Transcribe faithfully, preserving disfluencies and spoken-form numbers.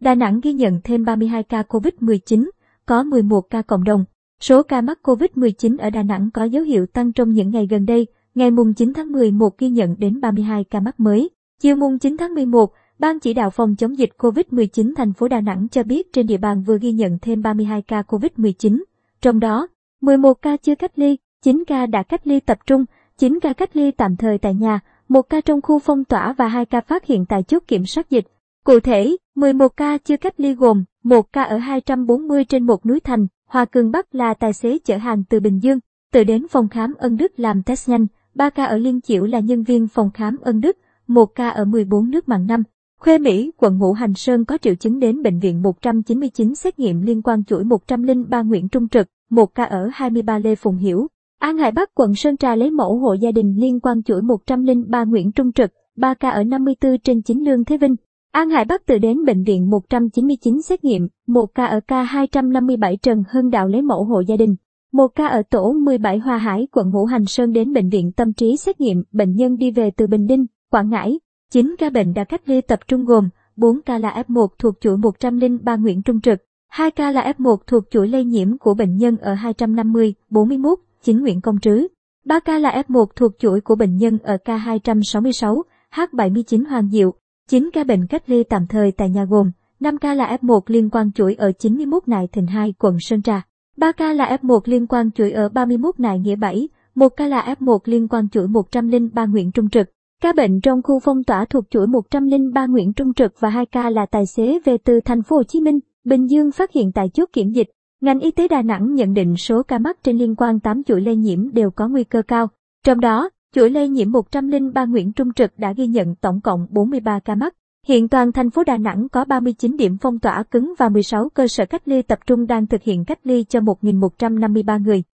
Đà Nẵng ghi nhận thêm ba mươi hai ca Covid mười chín, có mười một ca cộng đồng. Số ca mắc Covid mười chín ở Đà Nẵng có dấu hiệu tăng trong những ngày gần đây. Ngày chín tháng mười một ghi nhận đến ba mươi hai ca mắc mới. Chiều chín tháng mười một, Ban chỉ đạo phòng chống dịch Covid mười chín thành phố Đà Nẵng cho biết trên địa bàn vừa ghi nhận thêm ba mươi hai ca Covid mười chín, trong đó mười một ca chưa cách ly, chín ca đã cách ly tập trung, chín ca cách ly tạm thời tại nhà, một ca trong khu phong tỏa và hai ca phát hiện tại chốt kiểm soát dịch. Cụ thể, mười một ca chưa cách ly gồm một ca ở hai trăm bốn mươi trên một núi thành, Hòa Cường Bắc là tài xế chở hàng từ Bình Dương, tự đến phòng khám Ân Đức làm test nhanh, ba ca ở Liên Chiểu là nhân viên phòng khám Ân Đức, một ca ở mười bốn Nước Mặn năm. Khuê Mỹ, quận Ngũ Hành Sơn có triệu chứng đến bệnh viện một trăm chín mươi chín xét nghiệm liên quan chuỗi một trăm lẻ ba Nguyễn Trung Trực, một ca ở hai mươi ba Lê Phùng Hiểu. An Hải Bắc, quận Sơn Trà lấy mẫu hộ gia đình liên quan chuỗi một trăm lẻ ba Nguyễn Trung Trực, ba ca ở năm mươi tư trên chín Lương Thế Vinh. An Hải Bắc tự đến bệnh viện một trăm chín mươi chín xét nghiệm, một ca ở K hai trăm năm mươi bảy Trần Hưng Đạo lấy mẫu hộ gia đình. Một ca ở tổ mười bảy Hòa Hải, quận Ngũ Hành Sơn đến bệnh viện tâm trí xét nghiệm, bệnh nhân đi về từ Bình Định, Quảng Ngãi. chín ca bệnh đã cách ly tập trung gồm bốn ca là F một thuộc chuỗi một trăm lẻ ba Nguyễn Trung Trực, hai ca là F một thuộc chuỗi lây nhiễm của bệnh nhân ở hai trăm năm mươi, bốn mươi mốt, chín Nguyễn Công Trứ, ba ca là F một thuộc chuỗi của bệnh nhân ở K hai trăm sáu mươi sáu, H bảy mươi chín Hoàng Diệu, chín ca bệnh cách ly tạm thời tại nhà gồm năm ca là F một liên quan chuỗi ở chín mươi mốt Nại Thịnh hai, quận Sơn Trà, ba ca là F một liên quan chuỗi ở ba mươi mốt Nại Nghĩa bảy, một ca là F một liên quan chuỗi một trăm lẻ ba Nguyễn Trung Trực. Ca bệnh trong khu phong tỏa thuộc chuỗi một trăm lẻ ba Nguyễn Trung Trực và hai ca là tài xế về từ Thành phố Hồ Chí Minh, Bình Dương phát hiện tại chốt kiểm dịch. Ngành y tế Đà Nẵng nhận định số ca mắc trên liên quan tám chuỗi lây nhiễm đều có nguy cơ cao. Trong đó, chuỗi lây nhiễm một trăm lẻ ba Nguyễn Trung Trực đã ghi nhận tổng cộng bốn mươi ba ca mắc. Hiện toàn thành phố Đà Nẵng có ba mươi chín điểm phong tỏa cứng và mười sáu cơ sở cách ly tập trung đang thực hiện cách ly cho một nghìn một trăm năm mươi ba người.